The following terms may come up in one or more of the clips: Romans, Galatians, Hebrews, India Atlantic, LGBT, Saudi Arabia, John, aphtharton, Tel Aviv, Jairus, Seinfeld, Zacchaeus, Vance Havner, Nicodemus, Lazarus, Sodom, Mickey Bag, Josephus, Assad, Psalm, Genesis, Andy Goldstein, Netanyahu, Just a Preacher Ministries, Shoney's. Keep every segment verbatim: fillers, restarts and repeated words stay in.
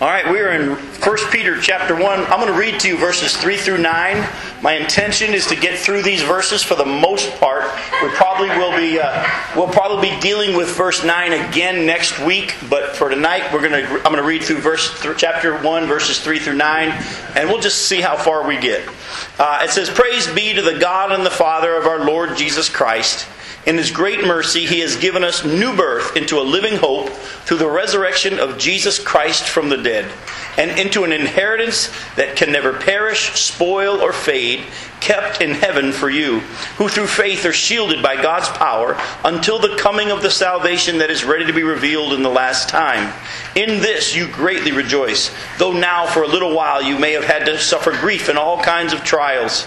All right, we're in First Peter chapter one. I'm going to read to you verses three through nine. My intention is to get through these verses for the most part. We probably will be uh, we'll probably be dealing with verse nine again next week, but for tonight we're going to I'm going to read through verse th- chapter one verses three through nine, and we'll just see how far we get. Uh, it says, "Praise be to the God and the Father of our Lord Jesus Christ. In His great mercy, He has given us new birth into a living hope through the resurrection of Jesus Christ from the dead, and into an inheritance that can never perish, spoil, or fade, kept in heaven for you, who through faith are shielded by God's power until the coming of the salvation that is ready to be revealed in the last time. In this you greatly rejoice, though now for a little while you may have had to suffer grief in all kinds of trials.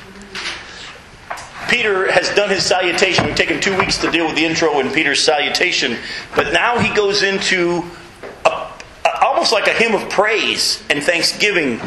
Peter has done his salutation. We've taken two weeks to deal with the intro and Peter's salutation. But now he goes into a, a, almost like a hymn of praise and thanksgiving.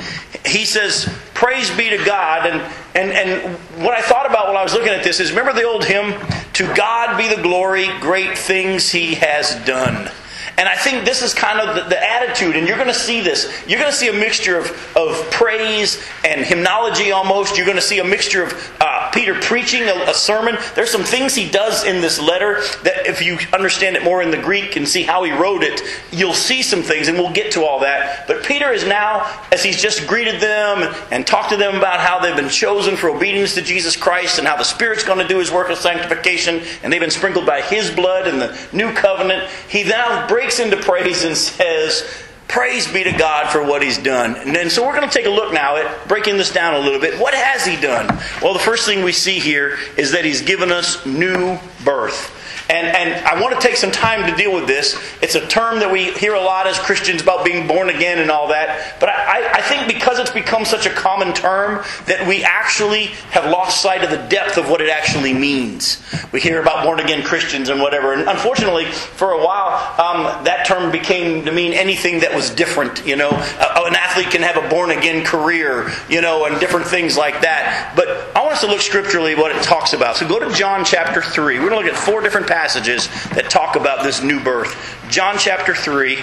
He says, "Praise be to God." And, and, and what I thought about while I was looking at this is, remember the old hymn, "To God be the glory, great things He has done." And I think this is kind of the, the attitude, and you're going to see this. You're going to see a mixture of, of praise and hymnology almost. You're going to see a mixture of uh, Peter preaching a, a sermon. There's some things he does in this letter that if you understand it more in the Greek and see how he wrote it, you'll see some things, and we'll get to all that. But Peter is now, as he's just greeted them and talked to them about how they've been chosen for obedience to Jesus Christ and how the Spirit's going to do His work of sanctification, and they've been sprinkled by His blood in the new covenant, he now brings into praise and says, "Praise be to God for what He's done." And then, so we're going to take a look now at breaking this down a little bit. What has He done? Well, the first thing we see here is that He's given us new birth. And and I want to take some time to deal with this. It's a term that we hear a lot as Christians about being born again and all that. But I, I think because it's become such a common term that we actually have lost sight of the depth of what it actually means. We hear about born again Christians and whatever. And unfortunately, for a while, um, that term became to mean anything that was different. You know, uh, an athlete can have a born again career, you know, and different things like that. But I want us to look scripturally what it talks about. So go to John chapter three. We're going to look at four different passages. passages that talk about this new birth. John chapter three.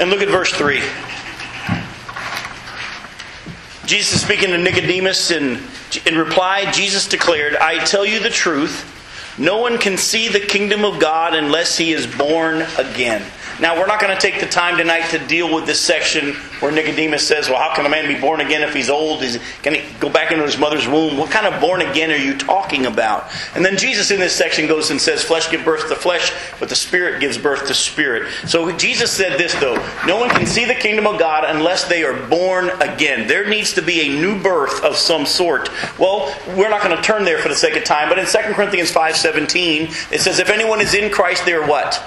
And look at verse three. Jesus is speaking to Nicodemus, and in reply, Jesus declared, "I tell you the truth, no one can see the kingdom of God unless he is born again." Now, we're not going to take the time tonight to deal with this section where Nicodemus says, "Well, how can a man be born again if he's old? Is, can he go back into his mother's womb? What kind of born again are you talking about?" And then Jesus in this section goes and says, "Flesh gives birth to flesh, but the Spirit gives birth to spirit." So Jesus said this, though, "No one can see the kingdom of God unless they are born again." There needs to be a new birth of some sort. Well, we're not going to turn there for the sake of time, but in Second Corinthians five seventeen, it says, "If anyone is in Christ, they are what?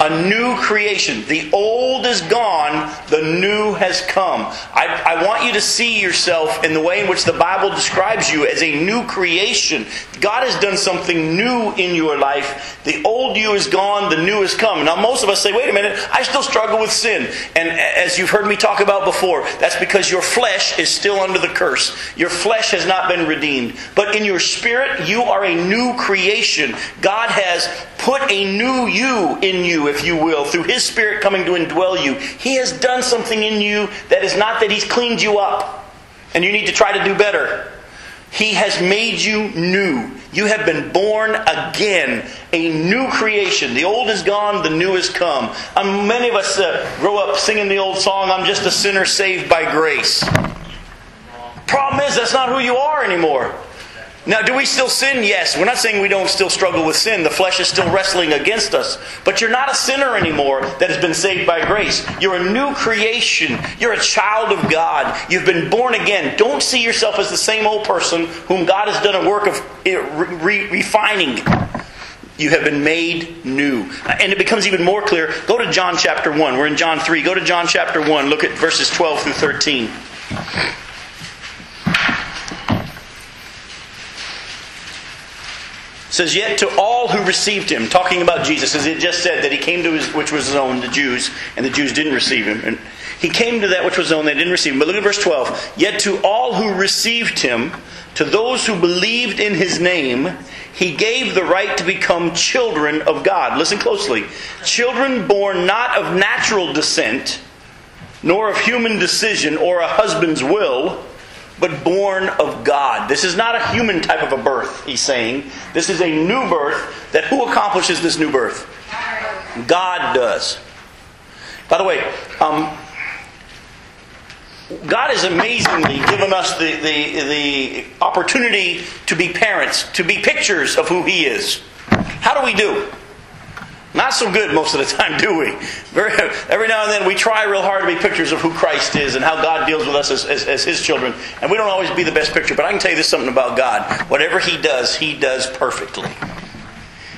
A new creation. The old is gone, the new has come." I, I want you to see yourself in the way in which the Bible describes you as a new creation. God has done something new in your life. The old you is gone, the new has come. Now most of us say, "Wait a minute, I still struggle with sin." And as you've heard me talk about before, that's because your flesh is still under the curse. Your flesh has not been redeemed. But in your spirit, you are a new creation. God has put a new you in you, if you will, through His Spirit coming to indwell you. He has done something in you that is not that He's cleaned you up and you need to try to do better. He has made you new. You have been born again, a new creation. The old is gone, the new has come. Um, many of us uh, grow up singing the old song, "I'm just a sinner saved by grace." Problem is, that's not who you are anymore. Now, do we still sin? Yes. We're not saying we don't still struggle with sin. The flesh is still wrestling against us. But you're not a sinner anymore that has been saved by grace. You're a new creation. You're a child of God. You've been born again. Don't see yourself as the same old person whom God has done a work of re- re- refining. You have been made new. And it becomes even more clear. Go to John chapter one. We're in John three. Go to John chapter one. Look at verses twelve through thirteen. It says, "Yet to all who received Him," talking about Jesus, as it just said that He came to His, which was His own, the Jews, and the Jews didn't receive Him. And He came to that which was His own, they didn't receive Him. But look at verse twelve. "Yet to all who received Him, to those who believed in His name, He gave the right to become children of God." Listen closely. "Children born not of natural descent, nor of human decision or a husband's will, but born of God." This is not a human type of a birth, he's saying. This is a new birth that who accomplishes this new birth? God does. By the way, um, God has amazingly given us the, the, the opportunity to be parents, to be pictures of who He is. How do we do? Not so good most of the time, do we? Very, every now and then we try real hard to be pictures of who Christ is and how God deals with us as, as, as His children. And we don't always be the best picture. But I can tell you this something about God. Whatever He does, He does perfectly.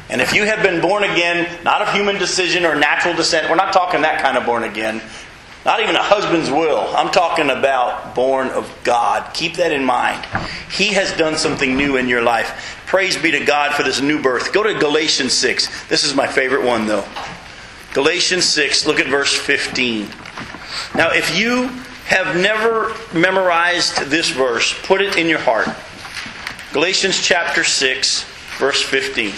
And if you have been born again, not of human decision or natural descent, we're not talking that kind of born again. Not even a husband's will. I'm talking about born of God. Keep that in mind. He has done something new in your life. Praise be to God for this new birth. Go to Galatians six. This is my favorite one, though. Galatians six, look at verse fifteen. Now, if you have never memorized this verse, put it in your heart. Galatians chapter six, verse fifteen.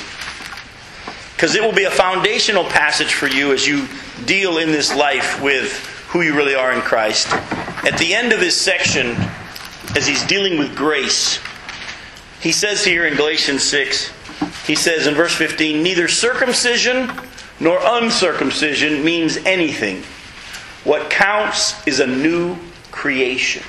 Because it will be a foundational passage for you as you deal in this life with who you really are in Christ. At the end of his section, as he's dealing with grace, he says here in Galatians six, he says in verse fifteen, "Neither circumcision nor uncircumcision means anything. What counts is a new creation."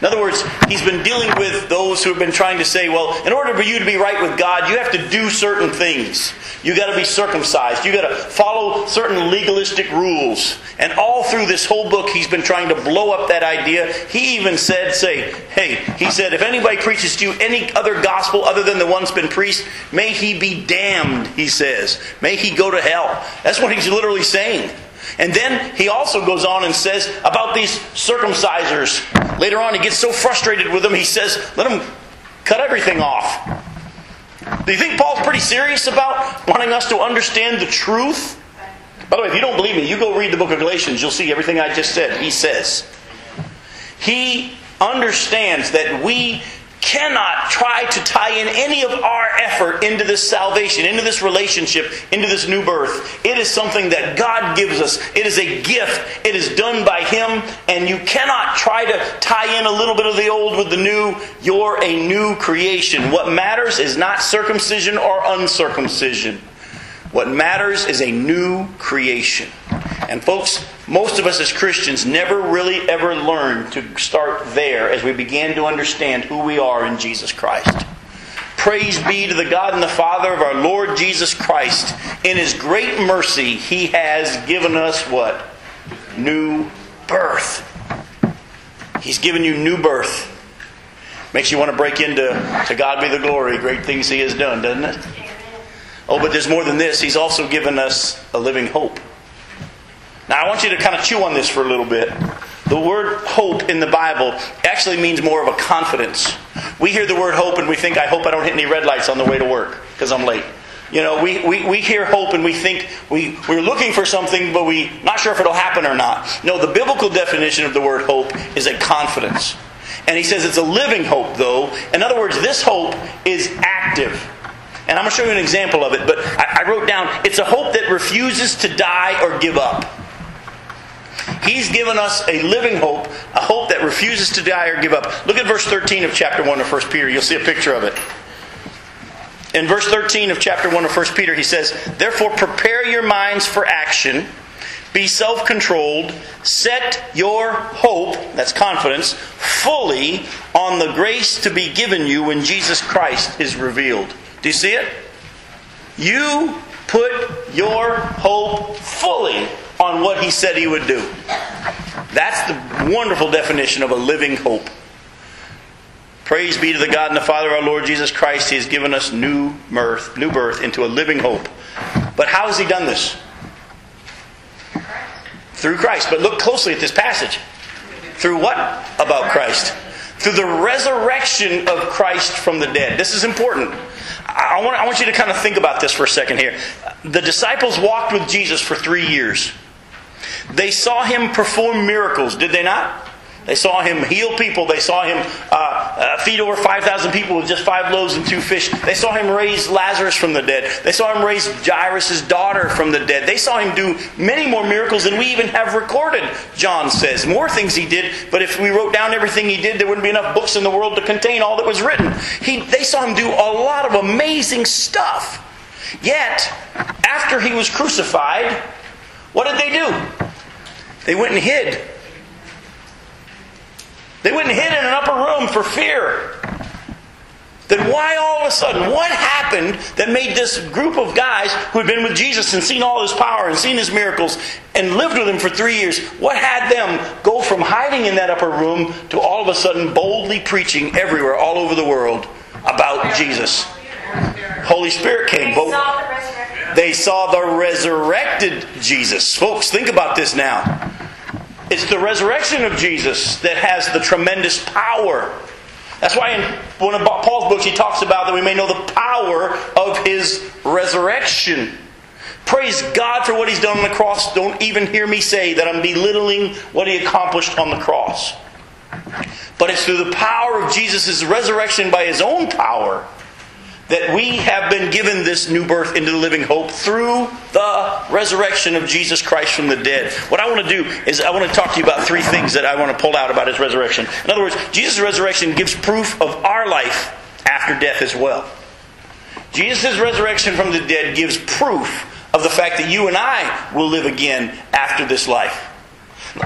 In other words, he's been dealing with those who have been trying to say, well, in order for you to be right with God, you have to do certain things. You've got to be circumcised. You've got to follow certain legalistic rules. And all through this whole book, he's been trying to blow up that idea. He even said, say, hey, he said, if anybody preaches to you any other gospel other than the one that's been preached, may he be damned, he says. May he go to hell. That's what he's literally saying. And then he also goes on and says about these circumcisers. Later on, he gets so frustrated with them, he says, let them cut everything off. Do you think Paul's pretty serious about wanting us to understand the truth? By the way, if you don't believe me, you go read the book of Galatians, you'll see everything I just said. He says, he understands that we cannot try to tie in any of our effort into this salvation, into this relationship, into this new birth. It is something that God gives us. It is a gift. It is done by Him, and you cannot try to tie in a little bit of the old with the new. You're a new creation. What matters is not circumcision or uncircumcision. What matters is a new creation. And folks, most of us as Christians never really ever learned to start there as we began to understand who we are in Jesus Christ. Praise be to the God and the Father of our Lord Jesus Christ. In His great mercy, He has given us what? New birth. He's given you new birth. Makes you want to break into "To God be the glory, great things He has done," doesn't it? Oh, but there's more than this. He's also given us a living hope. Now, I want you to kind of chew on this for a little bit. The word hope in the Bible actually means more of a confidence. We hear the word hope and we think, I hope I don't hit any red lights on the way to work because I'm late. You know, we, we, we hear hope and we think we, we're looking for something, but we're not sure if it'll happen or not. No, the biblical definition of the word hope is a confidence. And he says it's a living hope, though. In other words, this hope is active. And I'm going to show you an example of it, but I, I wrote down, it's a hope that refuses to die or give up. He's given us a living hope, a hope that refuses to die or give up. Look at verse thirteen of chapter one of First Peter. You'll see a picture of it. In verse thirteen of chapter one of First Peter, he says, "Therefore prepare your minds for action, be self-controlled, set your hope," that's confidence, "fully on the grace to be given you when Jesus Christ is revealed." Do you see it? You put your hope fully on what He said He would do. That's the wonderful definition of a living hope. Praise be to the God and the Father, our Lord Jesus Christ. He has given us new birth, new birth into a living hope. But how has He done this? Through Christ. But look closely at this passage. Through what about Christ? Through the resurrection of Christ from the dead. This is important. I want, I want you to kind of think about this for a second here. The disciples walked with Jesus for three years. They saw Him perform miracles, did they not? They saw Him heal people. They saw Him uh, uh, feed over five thousand people with just five loaves and two fish. They saw Him raise Lazarus from the dead. They saw Him raise Jairus' daughter from the dead. They saw Him do many more miracles than we even have recorded, John says. More things He did, but if we wrote down everything He did, there wouldn't be enough books in the world to contain all that was written. He, they saw Him do a lot of amazing stuff. Yet, after He was crucified, what did they do? They went and hid. They went and hid in an upper room for fear. Then why all of a sudden? What happened that made this group of guys who had been with Jesus and seen all His power and seen His miracles and lived with Him for three years, what had them go from hiding in that upper room to all of a sudden boldly preaching everywhere, all over the world, about Jesus? Holy Spirit came. They saw the resurrected Jesus. Folks, think about this now. It's the resurrection of Jesus that has the tremendous power. That's why in one of Paul's books he talks about that we may know the power of His resurrection. Praise God for what He's done on the cross. Don't even hear me say that I'm belittling what He accomplished on the cross. But it's through the power of Jesus' resurrection by His own power that we have been given this new birth into the living hope through the resurrection of Jesus Christ from the dead. What I want to do is I want to talk to you about three things that I want to pull out about His resurrection. In other words, Jesus' resurrection gives proof of our life after death as well. Jesus' resurrection from the dead gives proof of the fact that you and I will live again after this life.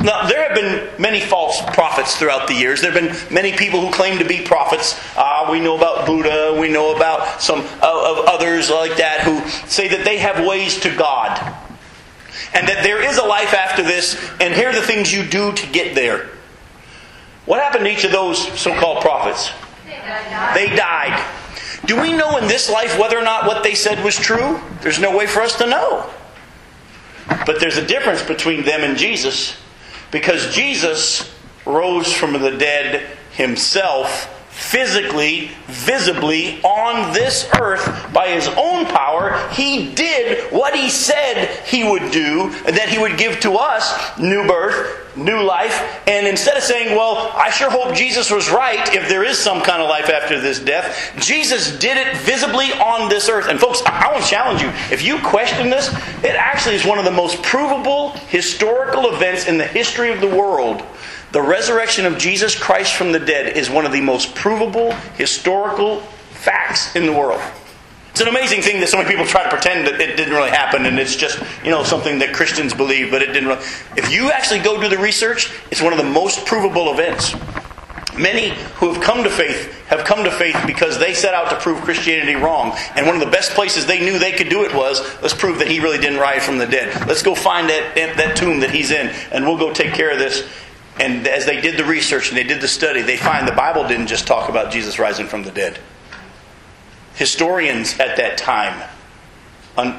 Now, there have been many false prophets throughout the years. There have been many people who claim to be prophets. Uh, we know about Buddha. We know about some uh, of others like that who say that they have ways to God. And that there is a life after this, and here are the things you do to get there. What happened to each of those so-called prophets? They died. They died. Do we know in this life whether or not what they said was true? There's no way for us to know. But there's a difference between them and Jesus. Because Jesus rose from the dead Himself, physically, visibly, on this earth by His own power. He did what He said He would do, and that He would give to us new birth, new life. And instead of saying, well, I sure hope Jesus was right if there is some kind of life after this death, Jesus did it visibly on this earth. And folks, I want to challenge you. If you question this, it actually is one of the most provable historical events in the history of the world. The resurrection of Jesus Christ from the dead is one of the most provable historical facts in the world. It's an amazing thing that so many people try to pretend that it didn't really happen and it's just, you know, something that Christians believe, but it didn't really. If you actually go do the research, it's one of the most provable events. Many who have come to faith have come to faith because they set out to prove Christianity wrong. And one of the best places they knew they could do it was, let's prove that He really didn't rise from the dead. Let's go find that, that tomb that He's in, and we'll go take care of this. And as they did the research and they did the study, they find the Bible didn't just talk about Jesus rising from the dead. Historians at that time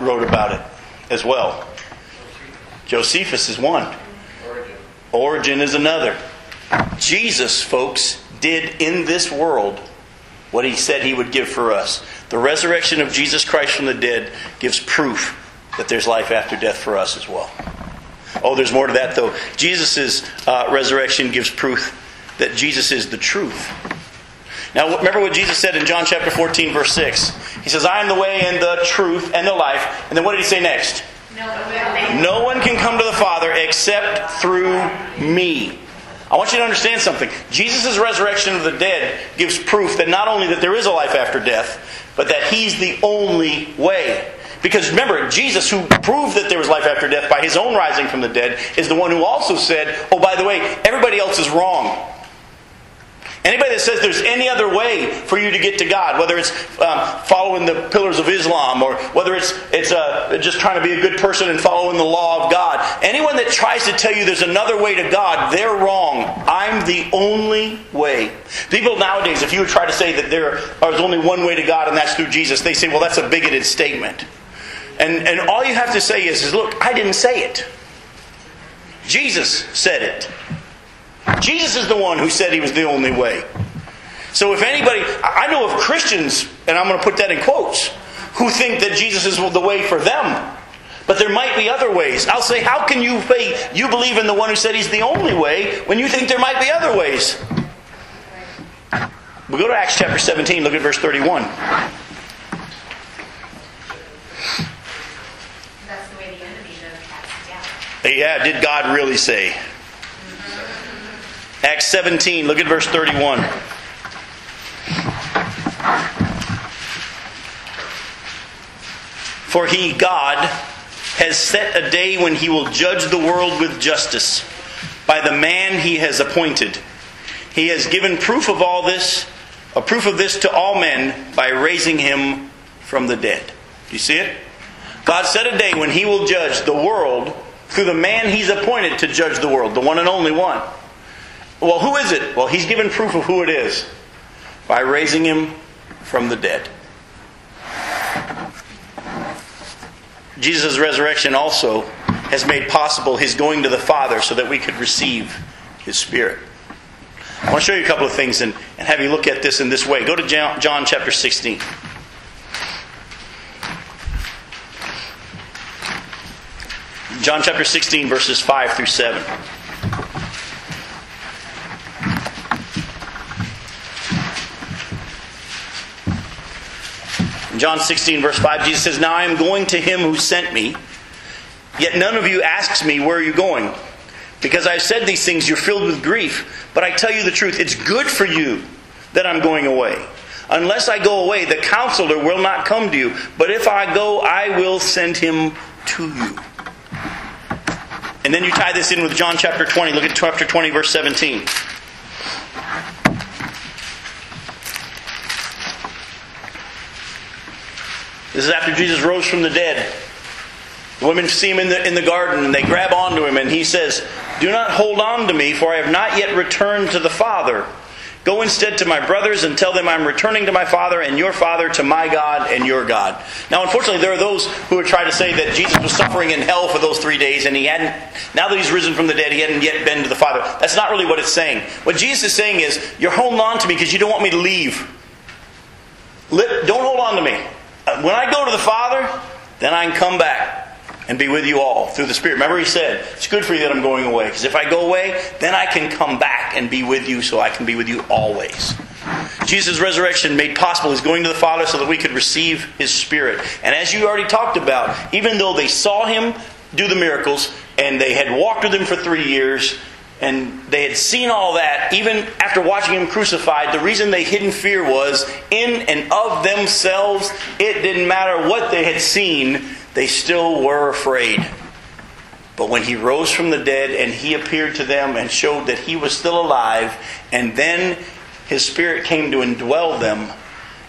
wrote about it as well. Josephus is one. Origin. Origin is another. Jesus, folks, did in this world what He said He would give for us. The resurrection of Jesus Christ from the dead gives proof that there's life after death for us as well. Oh, there's more to that, though. Jesus' uh, resurrection gives proof that Jesus is the truth. Now, remember what Jesus said in John chapter fourteen, verse six. He says, I am the way and the truth and the life. And then what did He say next? No, no one can come to the Father except through me. I want you to understand something. Jesus' resurrection of the dead gives proof that not only that there is a life after death, but that He's the only way. Because remember, Jesus, who proved that there was life after death by His own rising from the dead, is the one who also said, oh, by the way, everybody else is wrong. Anybody that says there's any other way for you to get to God, whether it's um, following the pillars of Islam or whether it's it's uh, just trying to be a good person and following the law of God, anyone that tries to tell you there's another way to God, they're wrong. I'm the only way. People nowadays, if you would try to say that there is only one way to God and that's through Jesus, they say, well, that's a bigoted statement. And, and all you have to say is, is, look, I didn't say it. Jesus said it. Jesus is the one who said He was the only way. So if anybody, I know of Christians, and I'm going to put that in quotes, who think that Jesus is the way for them. But there might be other ways. I'll say, how can you say you believe in the one who said He's the only way when you think there might be other ways? We'll go to Acts chapter seventeen, look at verse thirty-one. That's the way the enemy knows cast down. Yeah, did God really say? Acts seventeen, look at verse thirty-one. For He, God, has set a day when He will judge the world with justice by the man He has appointed. He has given proof of all this, a proof of this to all men by raising Him from the dead. Do you see it? God set a day when He will judge the world through the man He's appointed to judge the world, the one and only one. Well, who is it? Well, He's given proof of who it is by raising Him from the dead. Jesus' resurrection also has made possible His going to the Father so that we could receive His Spirit. I want to show you a couple of things and, and have you look at this in this way. Go to John, John chapter sixteen. John chapter sixteen, verses five through seven. John sixteen, verse five, Jesus says, now I am going to Him who sent me, yet none of you asks me, where are you going? Because I have said these things, you're filled with grief. But I tell you the truth, it's good for you that I'm going away. Unless I go away, the Counselor will not come to you. But if I go, I will send Him to you. And then you tie this in with John chapter twenty. Look at chapter twenty, verse seventeen. This is after Jesus rose from the dead. The women see Him in the, in the garden and they grab onto Him and He says, do not hold on to me, for I have not yet returned to the Father. Go instead to my brothers and tell them I'm returning to my Father and your Father, to my God and your God. Now, unfortunately, there are those who would try to say that Jesus was suffering in hell for those three days and He hadn't, now that He's risen from the dead, He hadn't yet been to the Father. That's not really what it's saying. What Jesus is saying is, you're holding on to me because you don't want me to leave. Don't hold on to me. When I go to the Father, then I can come back and be with you all through the Spirit. Remember He said, it's good for you that I'm going away. Because if I go away, then I can come back and be with you, so I can be with you always. Jesus' resurrection made possible His going to the Father so that we could receive His Spirit. And as you already talked about, even though they saw Him do the miracles, and they had walked with Him for three years, and they had seen all that, even after watching Him crucified, the reason they hid in fear was, in and of themselves, it didn't matter what they had seen, they still were afraid. But when He rose from the dead and He appeared to them and showed that He was still alive, and then His Spirit came to indwell them,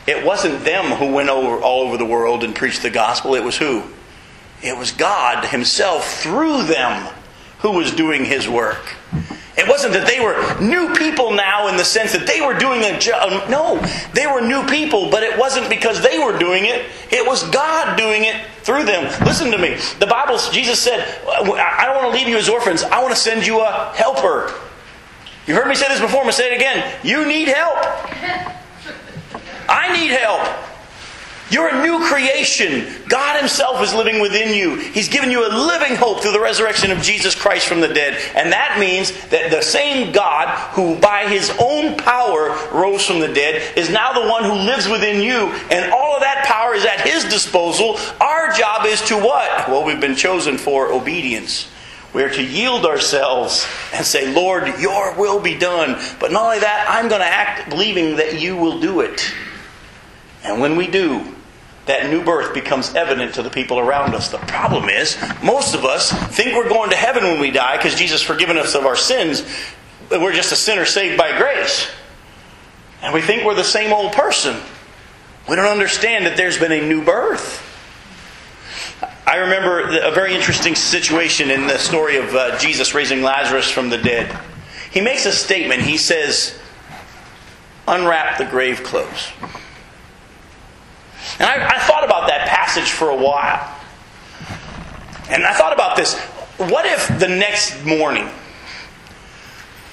it wasn't them who went over all over the world and preached the gospel. It was who? It was God Himself through them who was doing His work. It wasn't that they were new people now in the sense that they were doing a job. No, they were new people, but it wasn't because they were doing it. It was God doing it through them. Listen to me. The Bible, Jesus said, I don't want to leave you as orphans. I want to send you a helper. You've heard me say this before. I'm going to say it again. You need help. I need help. You're a new creation. God Himself is living within you. He's given you a living hope through the resurrection of Jesus Christ from the dead. And that means that the same God who by His own power rose from the dead is now the one who lives within you. And all of that power is at His disposal. Our job is to what? Well, we've been chosen for obedience. We are to yield ourselves and say, Lord, your will be done. But not only that, I'm going to act believing that you will do it. And when we do, that new birth becomes evident to the people around us. The problem is, most of us think we're going to heaven when we die because Jesus has forgiven us of our sins. We're just a sinner saved by grace. And we think we're the same old person. We don't understand that there's been a new birth. I remember a very interesting situation in the story of uh, Jesus raising Lazarus from the dead. He makes a statement. He says, unwrap the grave clothes. And I, I thought about that passage for a while. And I thought about this. What if the next morning,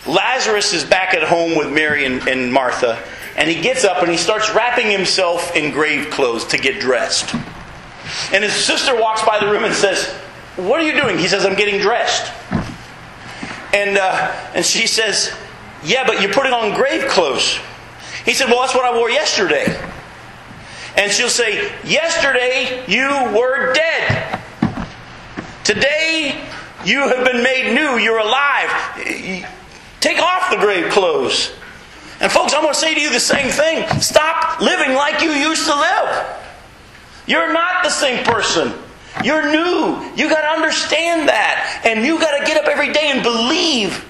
Lazarus is back at home with Mary and, and Martha, and he gets up and he starts wrapping himself in grave clothes to get dressed. And his sister walks by the room and says, what are you doing? He says, I'm getting dressed. And, uh, and she says, yeah, but you're putting on grave clothes. He said, well, that's what I wore yesterday. And she'll say, yesterday you were dead. Today you have been made new. You're alive. Take off the grave clothes. And folks, I'm going to say to you the same thing. Stop living like you used to live. You're not the same person. You're new. You got to understand that. And you got to get up every day and believe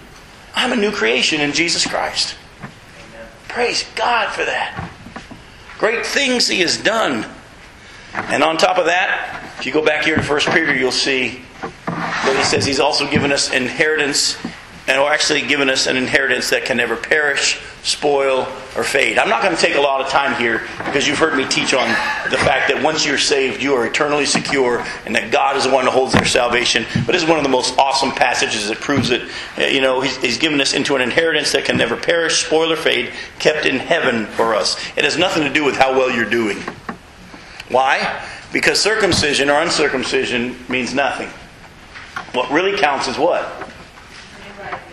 I'm a new creation in Jesus Christ. Amen. Praise God for that. Great things He has done. And on top of that, if you go back here to First Peter, you'll see that he says He's also given us inheritance, and or actually given us an inheritance that can never perish, spoil, or fade. I'm not going to take a lot of time here because you've heard me teach on the fact that once you're saved, you are eternally secure and that God is the one who holds their salvation. But this is one of the most awesome passages that proves it. You know, He's, he's given us into an inheritance that can never perish, spoil, or fade, kept in heaven for us. It has nothing to do with how well you're doing. Why? Because circumcision or uncircumcision means nothing. What really counts is what?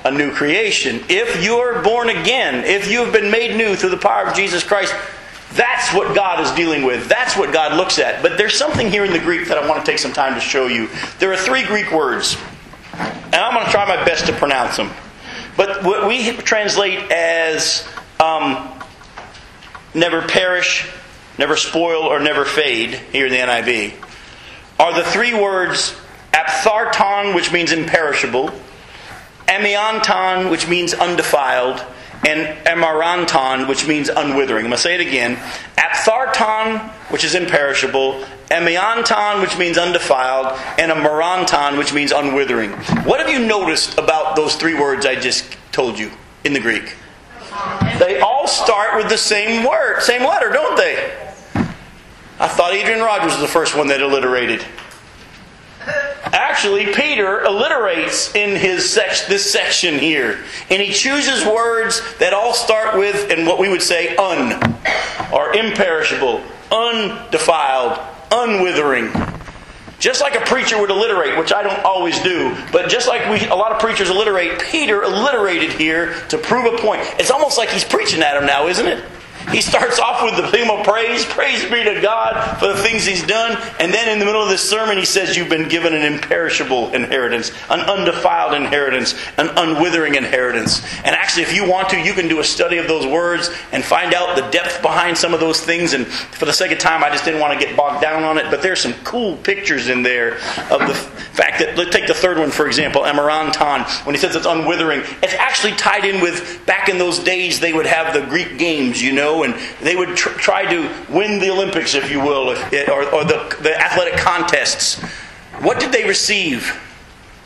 A new creation. If you're born again, if you've been made new through the power of Jesus Christ, that's what God is dealing with. That's what God looks at. But there's something here in the Greek that I want to take some time to show you. There are three Greek words, and I'm going to try my best to pronounce them. But what we translate as um, never perish, never spoil, or never fade, here in the N I V, are the three words aphtharton, which means imperishable, amionton, which means undefiled, and amaranton, which means unwithering. I'm going to say it again. Aphtharton, which is imperishable, amionton, which means undefiled, and amaranton, which means unwithering. What have you noticed about those three words I just told you in the Greek? They all start with the same word, same letter, don't they? I thought Adrian Rogers was the first one that alliterated. Actually, Peter alliterates in his sec- this section here. And he chooses words that all start with, and what we would say, un, or imperishable, undefiled, unwithering. Just like a preacher would alliterate, which I don't always do, but just like we, a lot of preachers alliterate, Peter alliterated here to prove a point. It's almost like he's preaching at him now, isn't it? He starts off with the theme of praise. Praise be to God for the things He's done. And then in the middle of this sermon, he says, you've been given an imperishable inheritance, an undefiled inheritance, an unwithering inheritance. And actually, if you want to, you can do a study of those words and find out the depth behind some of those things. And for the sake of time, I just didn't want to get bogged down on it. But there's some cool pictures in there of the fact that, let's take the third one, for example, amaranton. When he says it's unwithering, it's actually tied in with, back in those days, they would have the Greek games, you know, and they would tr- try to win the Olympics, if you will, if it, or, or the, the athletic contests. What did they receive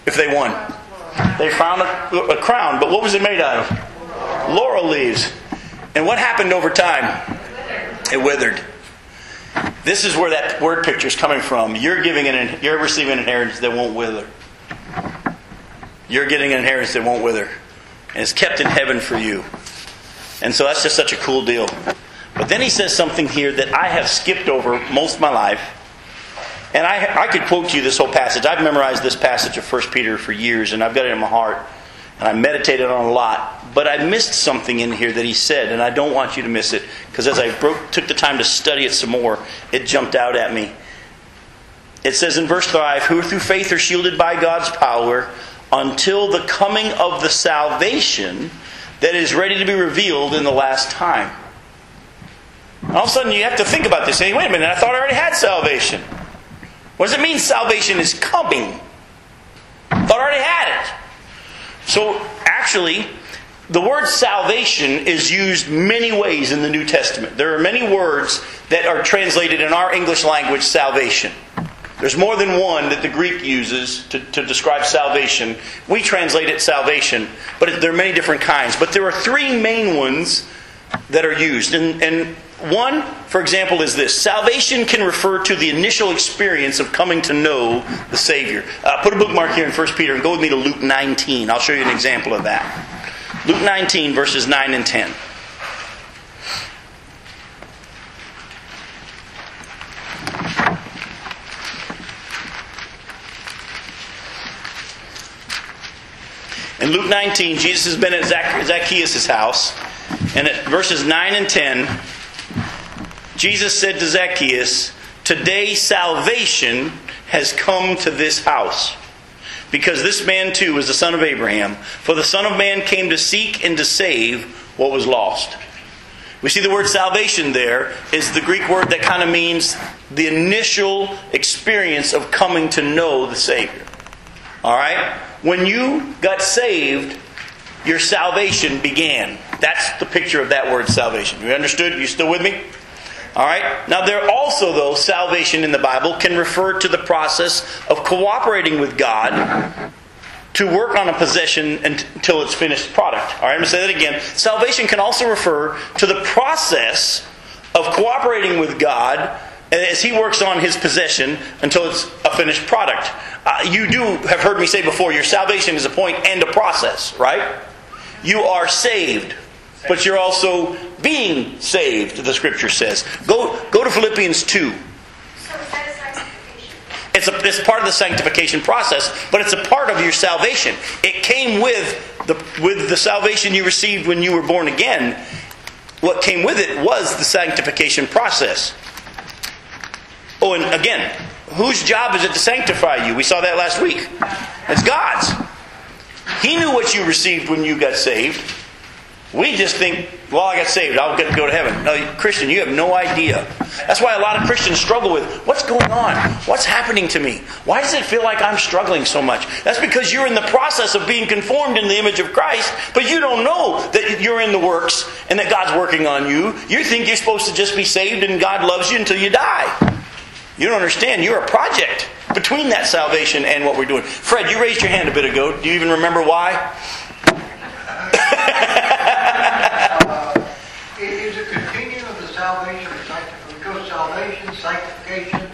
if they won? They found a, a crown, but what was it made out of? Laurel leaves. And what happened over time? It withered. This is where that word picture is coming from. You're giving an, you're receiving an inheritance that won't wither. You're getting an inheritance that won't wither, and it's kept in heaven for you. And so that's just such a cool deal. But then he says something here that I have skipped over most of my life. And I, I could quote to you this whole passage. I've memorized this passage of First Peter for years, and I've got it in my heart. And I meditated on it a lot. But I missed something in here that he said, and I don't want you to miss it. Because as I broke, took the time to study it some more, it jumped out at me. It says in verse five, who through faith are shielded by God's power until the coming of the salvation that is ready to be revealed in the last time. And all of a sudden you have to think about this. Hey, wait a minute, I thought I already had salvation. What does it mean salvation is coming? I thought I already had it. So actually, The word salvation is used many ways in the New Testament. There are many words that are translated in our English language, salvation. There's more than one that the Greek uses to, to describe salvation. We translate it salvation, but there are many different kinds. But there are three main ones that are used. And, and one, for example, is this. Salvation can refer to the initial experience of coming to know the Savior. Uh, put a bookmark here in First Peter and go with me to Luke nineteen. I'll show you an example of that. Luke nineteen, verses nine and ten. In Luke nineteen, Jesus has been at Zacchaeus' house. And at verses nine and ten, Jesus said to Zacchaeus, "Today salvation has come to this house, because this man too is the son of Abraham. For the Son of Man came to seek and to save what was lost." We see the word salvation there is the Greek word that kind of means the initial experience of coming to know the Savior. Alright? When you got saved, your salvation began. That's the picture of that word salvation. You understood? You still with me? Alright? Now there also, though, salvation in the Bible can refer to the process of cooperating with God to work on a possession until it's finished product. Alright, I'm going to say that again. Salvation can also refer to the process of cooperating with God as He works on His possession until it's a finished product. Uh, you do have heard me say before, your salvation is a point and a process, right? You are saved, but you're also being saved, the Scripture says. Go go to Philippians two. So is that a sanctification? It's, a, it's part of the sanctification process, but it's a part of your salvation. It came with the, with the salvation you received when you were born again. What came with it was the sanctification process. Oh, and again, whose job is it to sanctify you? We saw that last week. It's God's. He knew what you received when you got saved. We just think, well, I got saved, I'll get to go to heaven. No, Christian, you have no idea. That's why a lot of Christians struggle with, what's going on? What's happening to me? Why does it feel like I'm struggling so much? That's because you're in the process of being conformed in the image of Christ, but you don't know that you're in the works and that God's working on you. You think you're supposed to just be saved and God loves you until you die. You don't understand. You're a project between that salvation and what we're doing. Fred, you raised your hand a bit ago. Do you even remember why? Salvation, we go salvation, sanctification,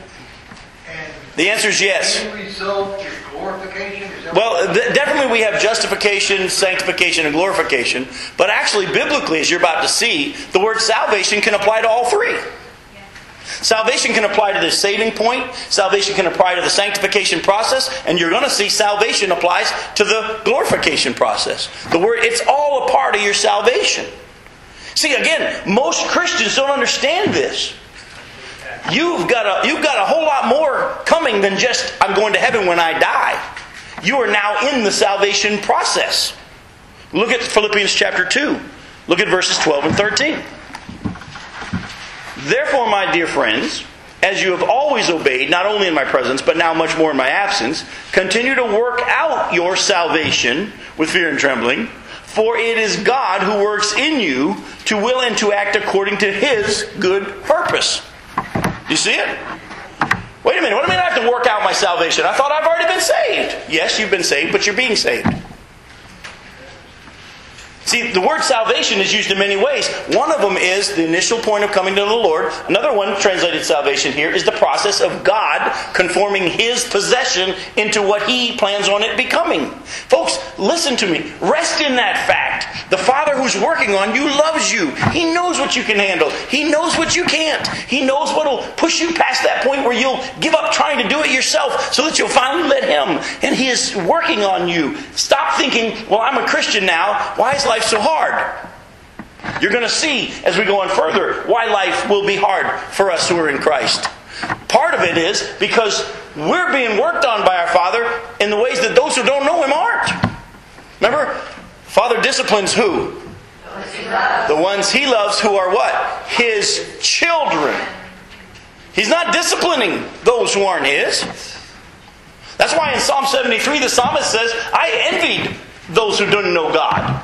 and the answer is yes. The result is glorification. Is well, th- definitely we have justification, sanctification, and glorification. But actually, biblically, as you're about to see, the word salvation can apply to all three. Yeah. Salvation can apply to the saving point. Salvation can apply to the sanctification process, and you're going to see salvation applies to the glorification process. The word, it's all a part of your salvation. See, again, most Christians don't understand this. You've got a, you've got a whole lot more coming than just, I'm going to heaven when I die. You are now in the salvation process. Look at Philippians chapter two. Look at verses twelve and thirteen. "Therefore, my dear friends, as you have always obeyed, not only in my presence, but now much more in my absence, continue to work out your salvation with fear and trembling. For it is God who works in you to will and to act according to His good purpose." You see it? Wait a minute. What do I mean I have to work out my salvation? I thought I've already been saved. Yes, you've been saved, but you're being saved. See, the word salvation is used in many ways. One of them is the initial point of coming to the Lord. Another one, translated salvation here, is the process of God conforming His possession into what He plans on it becoming. Folks, listen to me. Rest in that fact. The Father who's working on you loves you. He knows what you can handle. He knows what you can't. He knows what will push you past that point where you'll give up trying to do it yourself so that you'll finally let Him. And He is working on you. Stop thinking, well, I'm a Christian now. Why is life so hard? You're going to see as we go on further why life will be hard for us who are in Christ. Part of it is because we're being worked on by our Father in the ways that those who don't know Him aren't. Remember, Father disciplines who? The ones He loves, who are what? His children. He's not disciplining those who aren't His. That's why in Psalm seventy-three the psalmist says, I envied those who don't know God.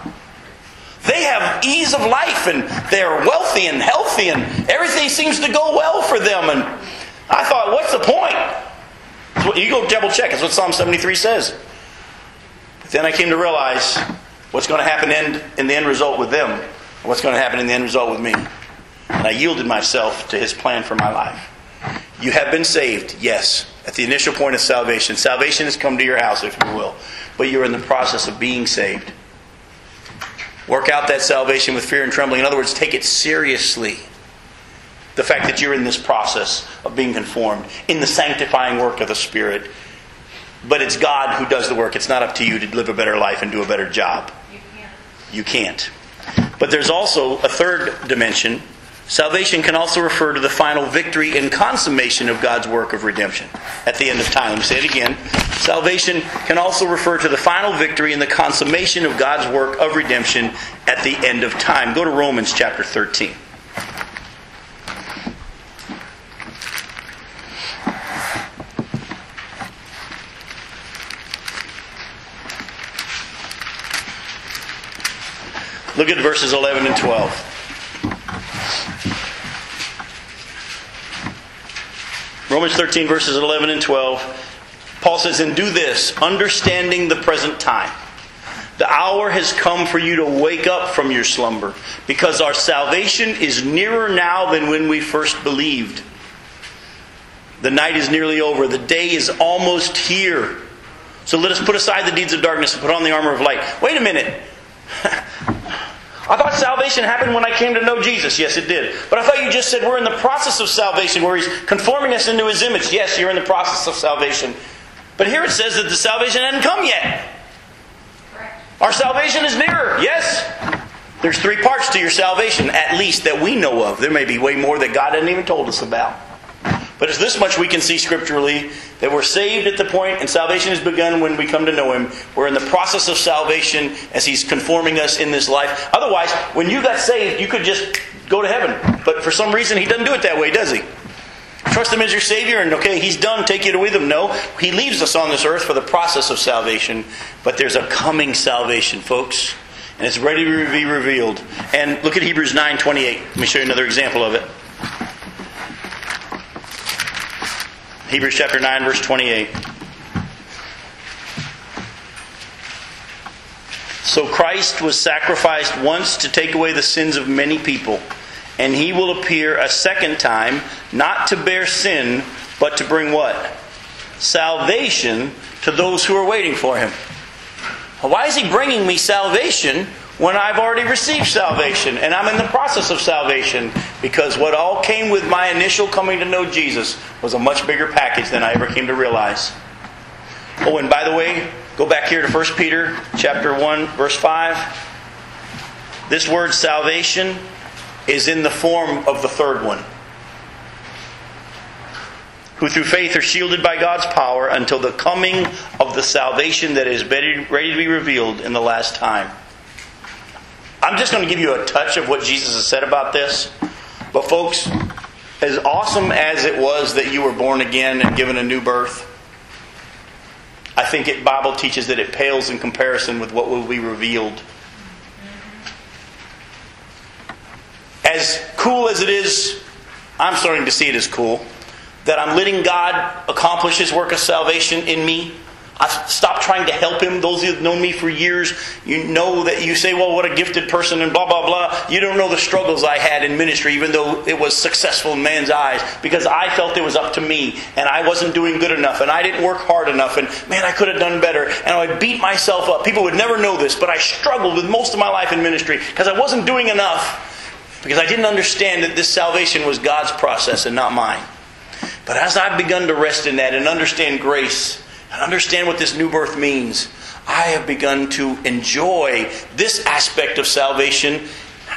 have ease of life and they're wealthy and healthy and everything seems to go well for them. And I thought, what's the point? You go double check. That's what Psalm seventy-three says. But then I came to realize what's going to happen in, in the end result with them and what's going to happen in the end result with me. And I yielded myself to His plan for my life. You have been saved, yes, at the initial point of salvation. Salvation has come to your house, if you will. But you're in the process of being saved. Work out that salvation with fear and trembling. In other words, take it seriously. The fact that you're in this process of being conformed, in the sanctifying work of the Spirit. But it's God who does the work. It's not up to you to live a better life and do a better job. You can't. You can't. But there's also a third dimension. Salvation can also refer to the final victory and consummation of God's work of redemption at the end of time. Let me say it again. Salvation can also refer to the final victory and the consummation of God's work of redemption at the end of time. Go to Romans chapter thirteen. Look at verses eleven and twelve. Romans thirteen, verses eleven and twelve. Paul says, "And do this, understanding the present time. The hour has come for you to wake up from your slumber, because our salvation is nearer now than when we first believed. The night is nearly over. The day is almost here. So let us put aside the deeds of darkness and put on the armor of light." Wait a minute. I thought salvation happened when I came to know Jesus. Yes, it did. But I thought you just said we're in the process of salvation, where He's conforming us into His image. Yes, you're in the process of salvation. But here it says that the salvation hasn't come yet. Correct. Our salvation is nearer. Yes. There's three parts to your salvation, at least, that we know of. There may be way more that God hasn't even told us about. But it's this much we can see scripturally, that we're saved at the point, and salvation has begun when we come to know Him. We're in the process of salvation as He's conforming us in this life. Otherwise, when you got saved, you could just go to heaven. But for some reason, He doesn't do it that way, does He? Trust Him as your Savior, and okay, He's done, take you with Him. No, He leaves us on this earth for the process of salvation. But there's a coming salvation, folks. And it's ready to be revealed. And look at Hebrews nine twenty-eight. Let me show you another example of it. Hebrews chapter nine, verse twenty-eight. "So Christ was sacrificed once to take away the sins of many people, and He will appear a second time, not to bear sin, but to bring" what? "Salvation to those who are waiting for Him." Why is He bringing me salvation when I've already received salvation and I'm in the process of salvation? Because what all came with my initial coming to know Jesus was a much bigger package than I ever came to realize. Oh, and by the way, go back here to First Peter chapter one, verse five. This word salvation is in the form of the third one. "Who through faith are shielded by God's power until the coming of the salvation that is ready to be revealed in the last time." I'm just going to give you a touch of what Jesus has said about this. But folks, as awesome as it was that you were born again and given a new birth, I think the Bible teaches that it pales in comparison with what will be revealed. As cool as it is, I'm starting to see it as cool, that I'm letting God accomplish His work of salvation in me. I've stopped trying to help Him. Those who have known me for years, you know that you say, "Well, what a gifted person," and blah, blah, blah. You don't know the struggles I had in ministry, even though it was successful in man's eyes, because I felt it was up to me, and I wasn't doing good enough, and I didn't work hard enough, and man, I could have done better, and I would beat myself up. People would never know this, but I struggled with most of my life in ministry because I wasn't doing enough, because I didn't understand that this salvation was God's process and not mine. But as I've begun to rest in that and understand grace, and understand what this new birth means, I have begun to enjoy this aspect of salvation.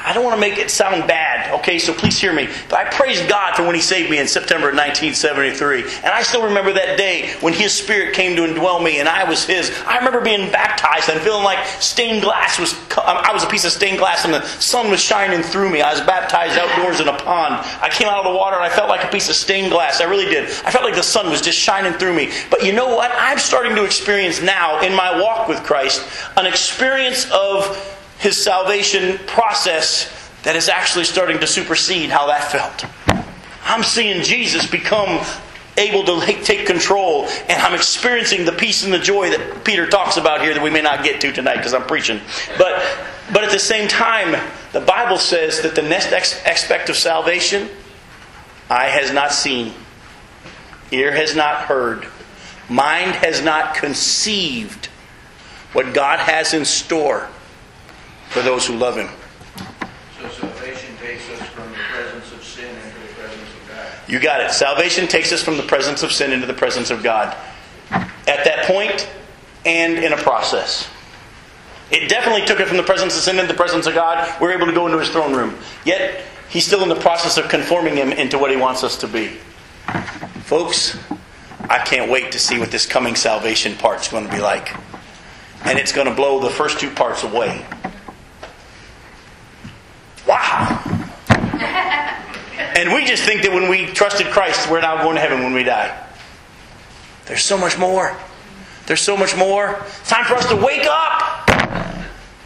I don't want to make it sound bad, okay, so please hear me. But I praise God for when He saved me in September of nineteen seventy-three. And I still remember that day when His Spirit came to indwell me and I was His. I remember being baptized and feeling like stained glass was, I was a piece of stained glass and the sun was shining through me. I was baptized outdoors in a pond. I came out of the water and I felt like a piece of stained glass. I really did. I felt like the sun was just shining through me. But you know what? I'm starting to experience now in my walk with Christ an experience of his salvation process that is actually starting to supersede how that felt. I'm seeing Jesus become able to take control, and I'm experiencing the peace and the joy that Peter talks about here that we may not get to tonight because I'm preaching. But but at the same time, the Bible says that the next aspect of salvation, eye has not seen, ear has not heard, mind has not conceived what God has in store for those who love Him. So salvation takes us from the presence of sin into the presence of God. You got it. Salvation takes us from the presence of sin into the presence of God. At that point and in a process. It definitely took it from the presence of sin into the presence of God. We're able to go into His throne room. Yet, He's still in the process of conforming Him into what He wants us to be. Folks, I can't wait to see what this coming salvation part's going to be like. And it's going to blow the first two parts away. Wow! And we just think that when we trusted Christ, we're now going to heaven when we die. There's so much more. There's so much more. It's time for us to wake up!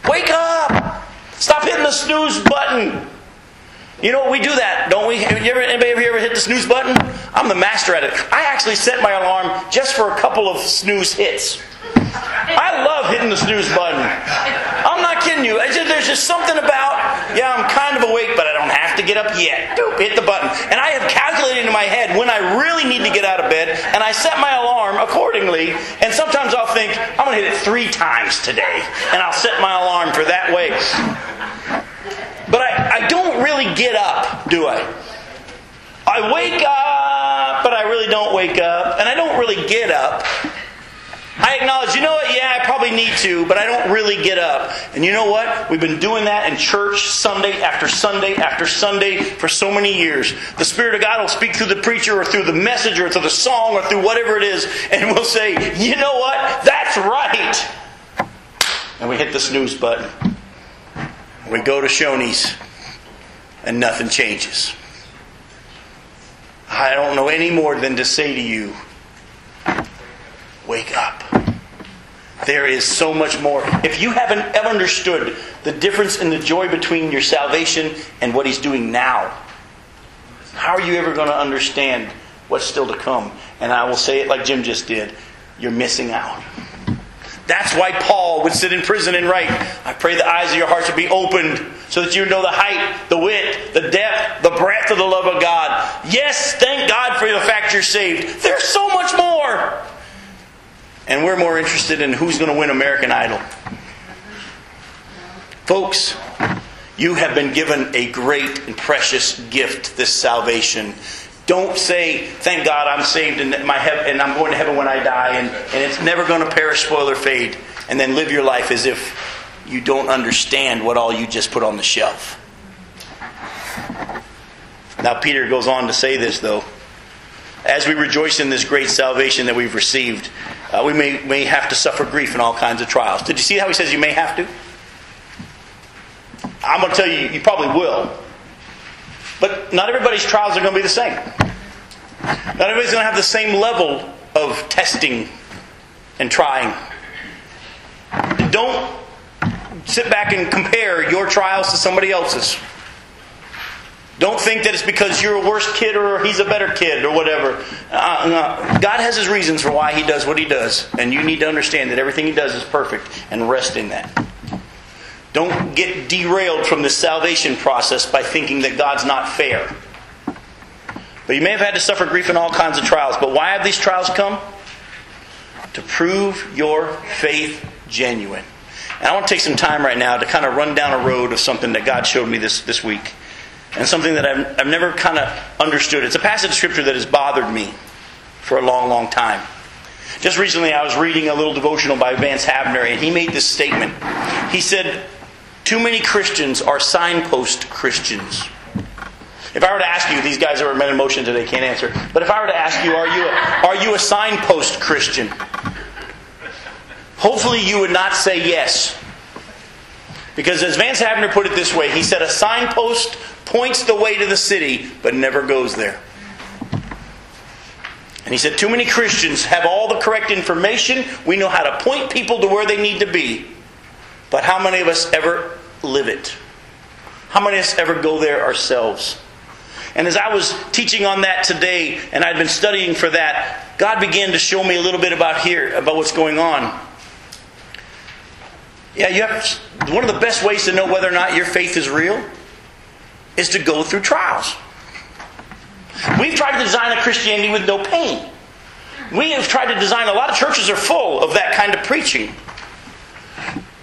Wake up! Stop hitting the snooze button! You know, we do that, don't we? Have you ever, anybody ever hit the snooze button? I'm the master at it. I actually set my alarm just for a couple of snooze hits. I love hitting the snooze button. I'm not kidding you. Just, there's just something about, yeah, I'm kind of awake, but I don't have to get up yet. Doop, hit the button. And I have calculated in my head when I really need to get out of bed, and I set my alarm accordingly. And sometimes I'll think, I'm going to hit it three times today, and I'll set my alarm for that way. But I, I don't really get up, do I? I wake up, but I really don't wake up. And I don't really get up. I acknowledge, you know what, yeah, I probably need to, but I don't really get up. And you know what? We've been doing that in church Sunday after Sunday after Sunday for so many years. The Spirit of God will speak through the preacher or through the message or through the song or through whatever it is, and we'll say, you know what? That's right. And we hit the snooze button. We go to Shoney's and nothing changes. I don't know any more than to say to you, wake up. There is so much more. If you haven't ever understood the difference in the joy between your salvation and what He's doing now, how are you ever going to understand what's still to come? And I will say it like Jim just did, you're missing out. That's why Paul would sit in prison and write, I pray the eyes of your hearts would be opened so that you know the height, the width, the depth, the breadth of the love of God. Yes, thank God for the fact you're saved. There's so much more. And we're more interested in who's going to win American Idol. Folks, you have been given a great and precious gift, this salvation. Don't say, thank God I'm saved and, my hev- and I'm going to heaven when I die and, and it's never going to perish, spoil, or fade. And then live your life as if you don't understand what all you just put on the shelf. Now Peter goes on to say this though. As we rejoice in this great salvation that we've received, uh, we may, may have to suffer grief in all kinds of trials. Did you see how he says you may have to? I'm going to tell you, you probably will. But not everybody's trials are going to be the same. Not everybody's going to have the same level of testing and trying. Don't sit back and compare your trials to somebody else's. Don't think that it's because you're a worse kid or he's a better kid or whatever. Uh, no. God has His reasons for why He does what He does. And you need to understand that everything He does is perfect and rest in that. Don't get derailed from the salvation process by thinking that God's not fair. But you may have had to suffer grief in all kinds of trials. But why have these trials come? To prove your faith genuine. And I want to take some time right now to kind of run down a road of something that God showed me this, this week. And something that I've, I've never kind of understood. It's a passage of Scripture that has bothered me for a long, long time. Just recently I was reading a little devotional by Vance Havner, and he made this statement. He said, too many Christians are signpost Christians. If I were to ask you, these guys that were men in motion today can't answer, but if I were to ask you, are you a, are you a signpost Christian? Hopefully you would not say yes. Because as Vance Havner put it this way, he said, a signpost points the way to the city, but never goes there. And he said, too many Christians have all the correct information. We know how to point people to where they need to be. But how many of us ever live it. How many of us ever go there ourselves? And as I was teaching on that today, and I'd been studying for that, God began to show me a little bit about here, about what's going on. Yeah, you have one of the best ways to know whether or not your faith is real is to go through trials. We've tried to design a Christianity with no pain. We have tried to design, a lot of churches are full of that kind of preaching.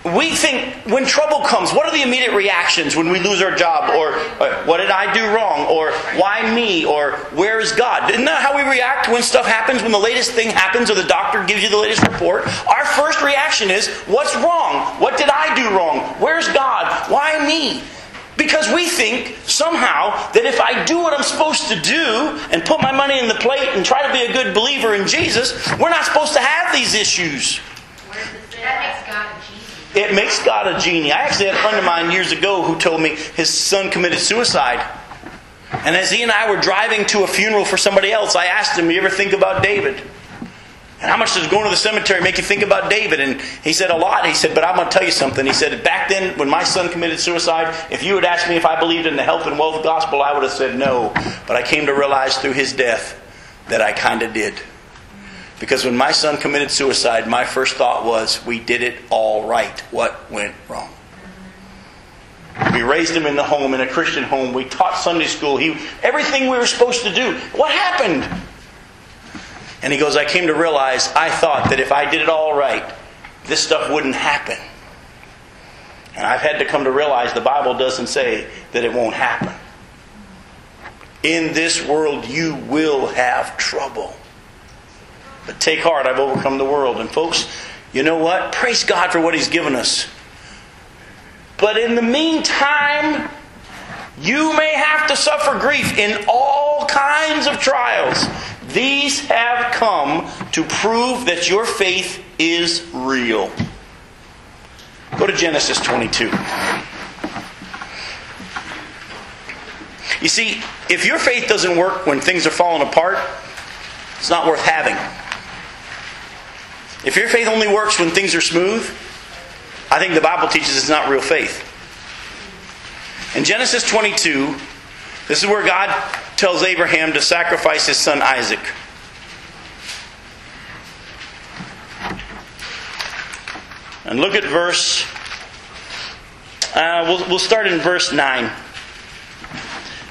We think when trouble comes, what are the immediate reactions when we lose our job? Or, or what did I do wrong? Or why me? Or where is God? Isn't that how we react when stuff happens? When the latest thing happens or the doctor gives you the latest report? Our first reaction is, what's wrong? What did I do wrong? Where's God? Why me? Because we think somehow that if I do what I'm supposed to do and put my money in the plate and try to be a good believer in Jesus, we're not supposed to have these issues. That makes God a genie. It makes God a genie. I actually had a friend of mine years ago who told me his son committed suicide. And as he and I were driving to a funeral for somebody else, I asked him, you ever think about David? And how much does going to the cemetery make you think about David? And he said, a lot. He said, but I'm going to tell you something. He said, back then, when my son committed suicide, if you had asked me if I believed in the health and wealth gospel, I would have said no. But I came to realize through his death that I kind of did. Because when my son committed suicide, my first thought was, we did it all right. What went wrong? We raised him in the home, in a Christian home. We taught Sunday school. He, everything we were supposed to do. What happened? And he goes, I came to realize, I thought that if I did it all right, this stuff wouldn't happen. And I've had to come to realize the Bible doesn't say that it won't happen. In this world, you will have trouble. But take heart, I've overcome the world. And folks, you know what? Praise God for what He's given us. But in the meantime, you may have to suffer grief in all kinds of trials. These have come to prove that your faith is real. Go to Genesis twenty-two. You see, if your faith doesn't work when things are falling apart, it's not worth having. If your faith only works when things are smooth, I think the Bible teaches it's not real faith. In Genesis twenty-two, this is where God tells Abraham to sacrifice his son Isaac. And look at verse... Uh, we'll, we'll start in verse nine.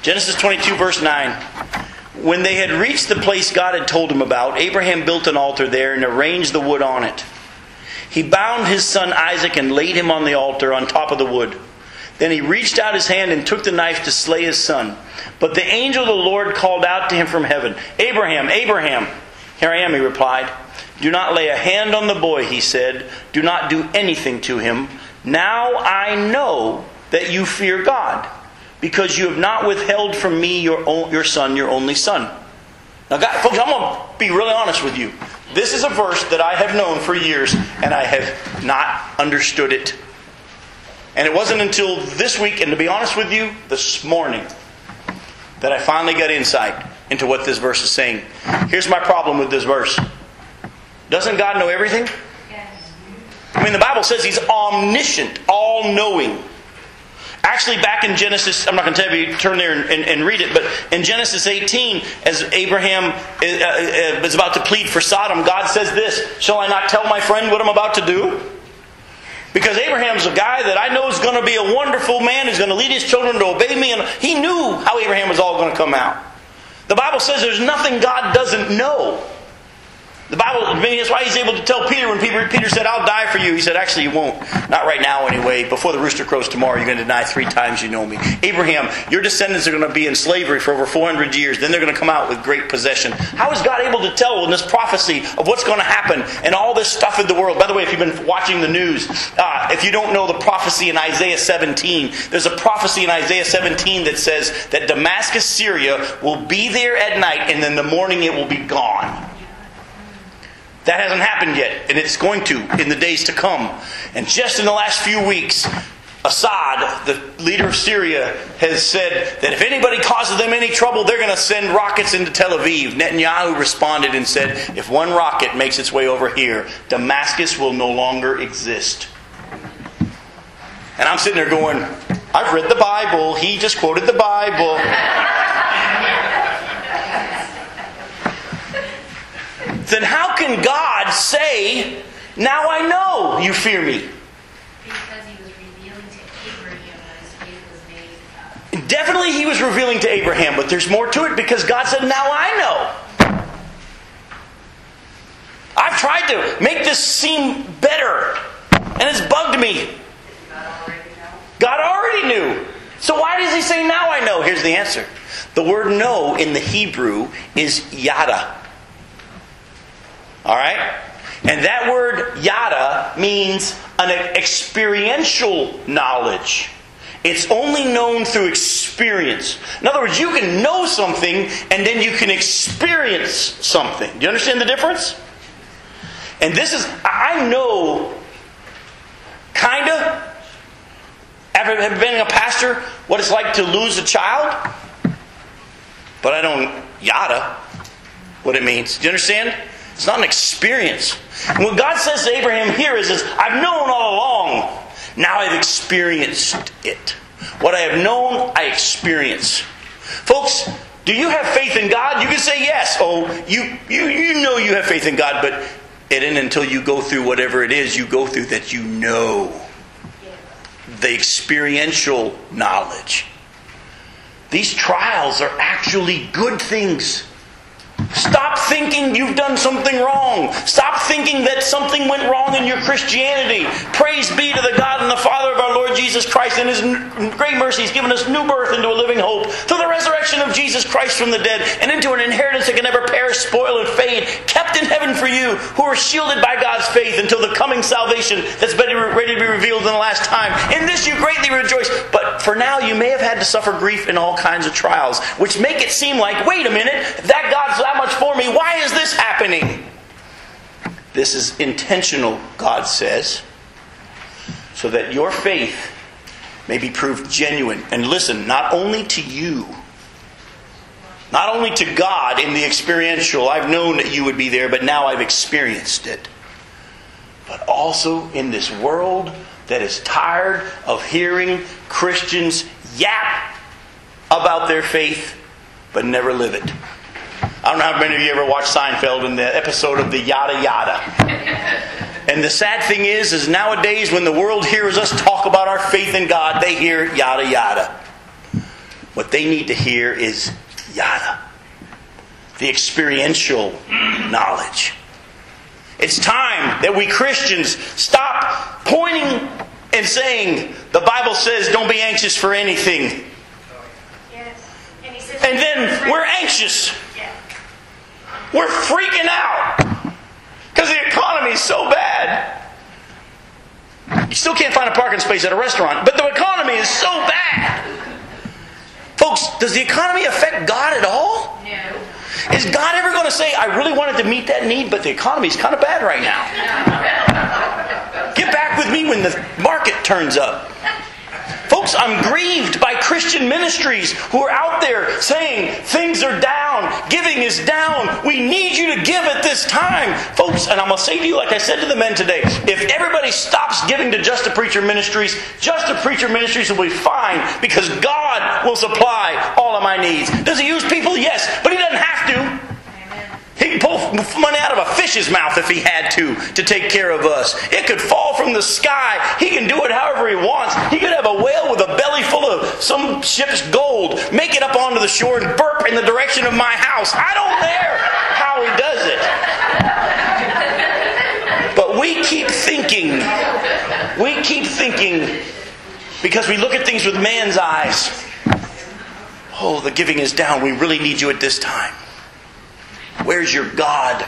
Genesis twenty-two, verse nine. When they had reached the place God had told him about, Abraham built an altar there and arranged the wood on it. He bound his son Isaac and laid him on the altar on top of the wood. Then he reached out his hand and took the knife to slay his son. But the angel of the Lord called out to him from heaven, Abraham, Abraham. Here I am, he replied. Do not lay a hand on the boy, he said. Do not do anything to him. Now I know that you fear God, because you have not withheld from me your own, your son, your only son. Now, God, folks, I'm going to be really honest with you. This is a verse that I have known for years, and I have not understood it. And it wasn't until this week, and to be honest with you, this morning, that I finally got insight into what this verse is saying. Here's my problem with this verse. Doesn't God know everything? Yes. I mean, the Bible says He's omniscient, all-knowing. Actually, back in Genesis, I'm not going to tell you to turn there and, and, and read it, but in Genesis eighteen, as Abraham is, uh, is about to plead for Sodom, God says this, shall I not tell my friend what I'm about to do? Because Abraham's a guy that I know is going to be a wonderful man, who's going to lead his children to obey me, and he knew how Abraham was all going to come out. The Bible says there's nothing God doesn't know. The Bible, maybe that's why He's able to tell Peter when Peter, Peter said, I'll die for you. He said, actually you won't. Not right now anyway. Before the rooster crows tomorrow, you're going to deny three times you know me. Abraham, your descendants are going to be in slavery for over four hundred years. Then they're going to come out with great possession. How is God able to tell in this prophecy of what's going to happen and all this stuff in the world? By the way, if you've been watching the news, uh, if you don't know the prophecy in Isaiah seventeen, there's a prophecy in Isaiah seventeen that says that Damascus, Syria will be there at night, and in the morning it will be gone. That hasn't happened yet, and it's going to in the days to come. And just in the last few weeks, Assad, the leader of Syria, has said that if anybody causes them any trouble, they're going to send rockets into Tel Aviv. Netanyahu responded and said, if one rocket makes its way over here, Damascus will no longer exist. And I'm sitting there going, I've read the Bible. He just quoted the Bible. Then how can God say, now I know you fear me? Because he was revealing to Abraham that his faith was made up. Definitely he was revealing to Abraham, but there's more to it because God said, now I know. I've tried to make this seem better, and it's bugged me. God already knew. So why does he say, now I know? Here's the answer. The word know in the Hebrew is yada. Alright? And that word yada means an experiential knowledge. It's only known through experience. In other words, you can know something and then you can experience something. Do you understand the difference? And this is, I know, kind of, after being a pastor, what it's like to lose a child. But I don't yada what it means. Do you understand? It's not an experience. And what God says to Abraham here is, is, I've known all along. Now I've experienced it. What I have known, I experience. Folks, do you have faith in God? You can say yes. Oh, you, you, you know you have faith in God, but it isn't until you go through whatever it is you go through that you know. The experiential knowledge. These trials are actually good things. Stop thinking you've done something wrong. Stop thinking that something went wrong in your Christianity. Praise be to the God and the Father of our Lord Jesus Christ. In His great mercy, He's given us new birth into a living hope through the resurrection of Jesus Christ from the dead and into an inheritance that can never perish, spoil, and fade, kept in heaven for you who are shielded by God's faith until the coming salvation that's ready to be revealed in the last time. In this you greatly rejoice. But for now you may have had to suffer grief in all kinds of trials, which make it seem like, wait a minute, that God's that much for me. Why is this happening? This is intentional, God says, so that your faith may be proved genuine. And listen, not only to you, not only to God in the experiential, I've known that you would be there, but now I've experienced it. But also in this world that is tired of hearing Christians yap about their faith, but never live it. I don't know how many of you ever watched Seinfeld in the episode of the yada yada. And the sad thing is, is nowadays when the world hears us talk about our faith in God, they hear yada yada. What they need to hear is yada. The experiential knowledge. It's time that we Christians stop pointing and saying, the Bible says don't be anxious for anything. Yes. And, he says, and then we're anxious. We're freaking out because the economy is so bad. You still can't find a parking space at a restaurant, but the economy is so bad. Folks, does the economy affect God at all? No. Is God ever going to say, I really wanted to meet that need, but the economy is kind of bad right now. No. Get back with me when the market turns up. Folks, I'm grieved by Christian ministries who are out there saying things are down, giving is down, we need you to give at this time. Folks, and I'm going to say to you, like I said to the men today, if everybody stops giving to Just a Preacher Ministries, Just a Preacher Ministries will be fine because God will supply all of my needs. Does He use people? Yes, but He doesn't have to. He can pull money out of a fish's mouth if he had to, to take care of us. It could fall from the sky. He can do it however he wants. He could have a whale with a belly full of some ship's gold, make it up onto the shore and burp in the direction of my house. I don't care how he does it. But we keep thinking, we keep thinking, because we look at things with man's eyes. Oh, the giving is down. We really need you at this time. Where's your God?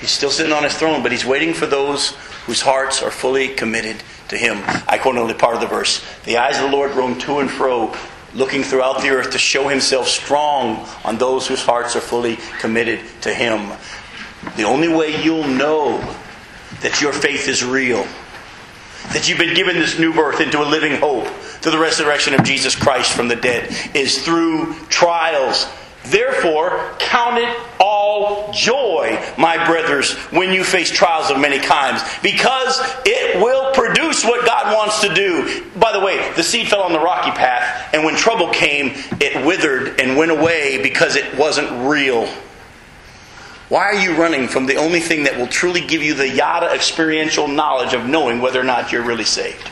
He's still sitting on His throne, but He's waiting for those whose hearts are fully committed to Him. I quote only part of the verse. The eyes of the Lord roam to and fro, looking throughout the earth to show Himself strong on those whose hearts are fully committed to Him. The only way you'll know that your faith is real, that you've been given this new birth into a living hope through the resurrection of Jesus Christ from the dead, is through trials, Therefore, count it all joy, my brothers, when you face trials of many kinds, because it will produce what God wants to do. By the way, the seed fell on the rocky path, and when trouble came, it withered and went away because it wasn't real. Why are you running from the only thing that will truly give you the yada experiential knowledge of knowing whether or not you're really saved?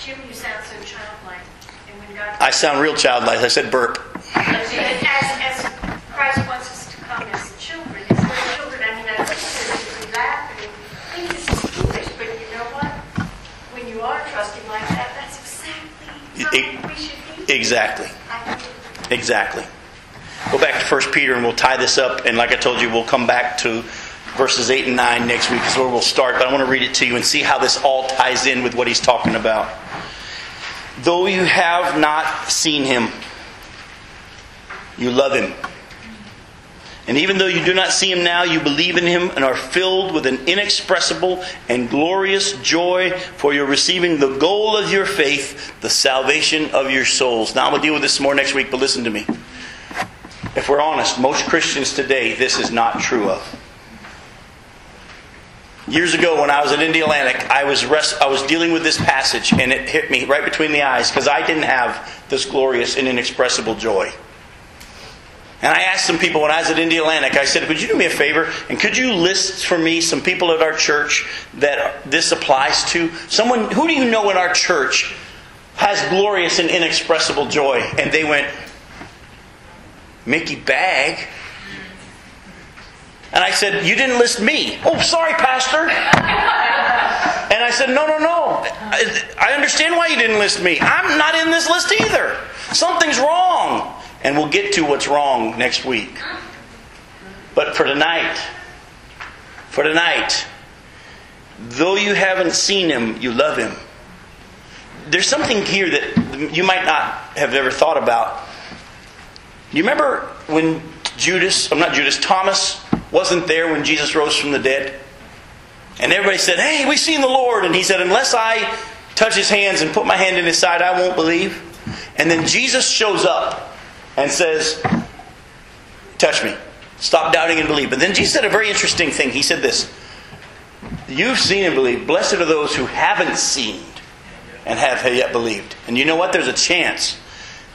Jim, you sound so childlike. And when God... I sound real childlike. I said burp. As, as Christ wants us to come as children, as little children, I mean, I think we laugh and think this is foolish, but you know what? When you are trusting like that, that's exactly how we should be. Exactly. Exactly. Go back to First Peter and we'll tie this up. And like I told you, we'll come back to verses eight and nine next week is where we'll start. But I want to read it to you and see how this all ties in with what he's talking about. Though you have not seen him, you love him. And even though you do not see him now, you believe in him and are filled with an inexpressible and glorious joy, for you're receiving the goal of your faith, the salvation of your souls. Now, I'm going to deal with this more next week, but listen to me. If we're honest, most Christians today, this is not true of. Years ago, when I was at India Atlantic, I was rest, I was dealing with this passage, and it hit me right between the eyes because I didn't have this glorious and inexpressible joy. And I asked some people when I was at India Atlantic, I said, "Would you do me a favor, and could you list for me some people at our church that this applies to? Someone, who do you know in our church has glorious and inexpressible joy?" And they went, "Mickey Bag." And I said, "You didn't list me." "Oh, sorry, Pastor." And I said, no, no, no. I understand why you didn't list me. I'm not in this list either. Something's wrong. And we'll get to what's wrong next week. But for tonight, for tonight, though you haven't seen him, you love him. There's something here that you might not have ever thought about. You remember when Judas, I'm not Judas, Thomas wasn't there when Jesus rose from the dead? And everybody said, "Hey, we've seen the Lord." And he said, "Unless I touch his hands and put my hand in his side, I won't believe." And then Jesus shows up and says, "Touch me. Stop doubting and believe." But then Jesus said a very interesting thing. He said this, "You've seen and believed. Blessed are those who haven't seen and have yet believed." And you know what? There's a chance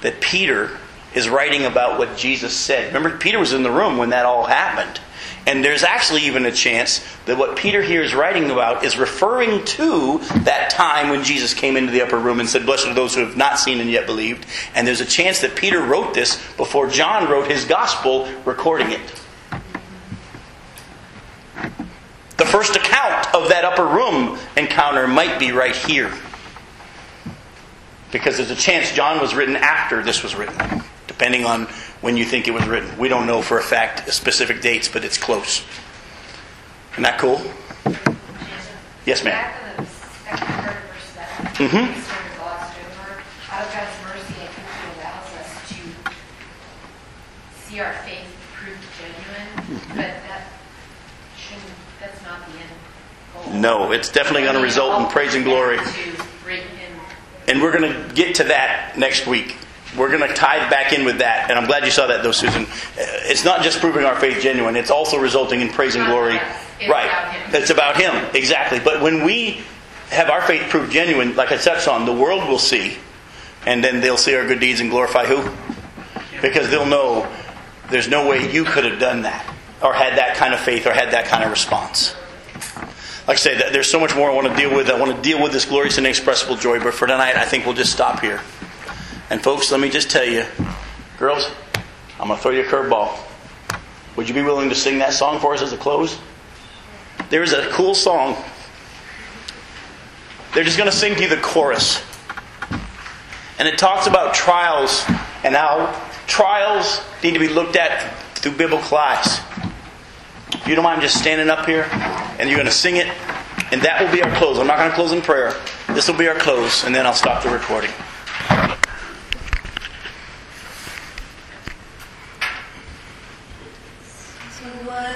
that Peter is writing about what Jesus said. Remember, Peter was in the room when that all happened. And there's actually even a chance that what Peter here is writing about is referring to that time when Jesus came into the upper room and said, "Blessed are those who have not seen and yet believed." And there's a chance that Peter wrote this before John wrote his gospel recording it. The first account of that upper room encounter might be right here. Because there's a chance John was written after this was written, depending on when you think it was written. We don't know for a fact specific dates, but it's close. Isn't that cool? Yes, ma'am. Back in the second part of verse seven, mm-hmm. It's sort of glossed over. Out of God's mercy, I think He allows us to see our faith proved genuine, but that shouldn't, that's not the end goal. No, it's definitely going to result in praise and glory. And we're going to get to that next week. We're going to tie back in with that. And I'm glad you saw that, though, Susan. It's not just proving our faith genuine. It's also resulting in praise and glory. Right. It's about Him. Exactly. But when we have our faith proved genuine, like I touched on, the world will see. And then they'll see our good deeds and glorify who? Because they'll know there's no way you could have done that or had that kind of faith or had that kind of response. Like I say, there's so much more I want to deal with. I want to deal with this glorious and inexpressible joy. But for tonight, I think we'll just stop here. And folks, let me just tell you, girls, I'm going to throw you a curveball. Would you be willing to sing that song for us as a close? There is a cool song. They're just going to sing to you the chorus. And it talks about trials and how trials need to be looked at through biblical eyes. If you don't mind just standing up here, and you're going to sing it, and that will be our close. I'm not going to close in prayer. This will be our close, and then I'll stop the recording. So what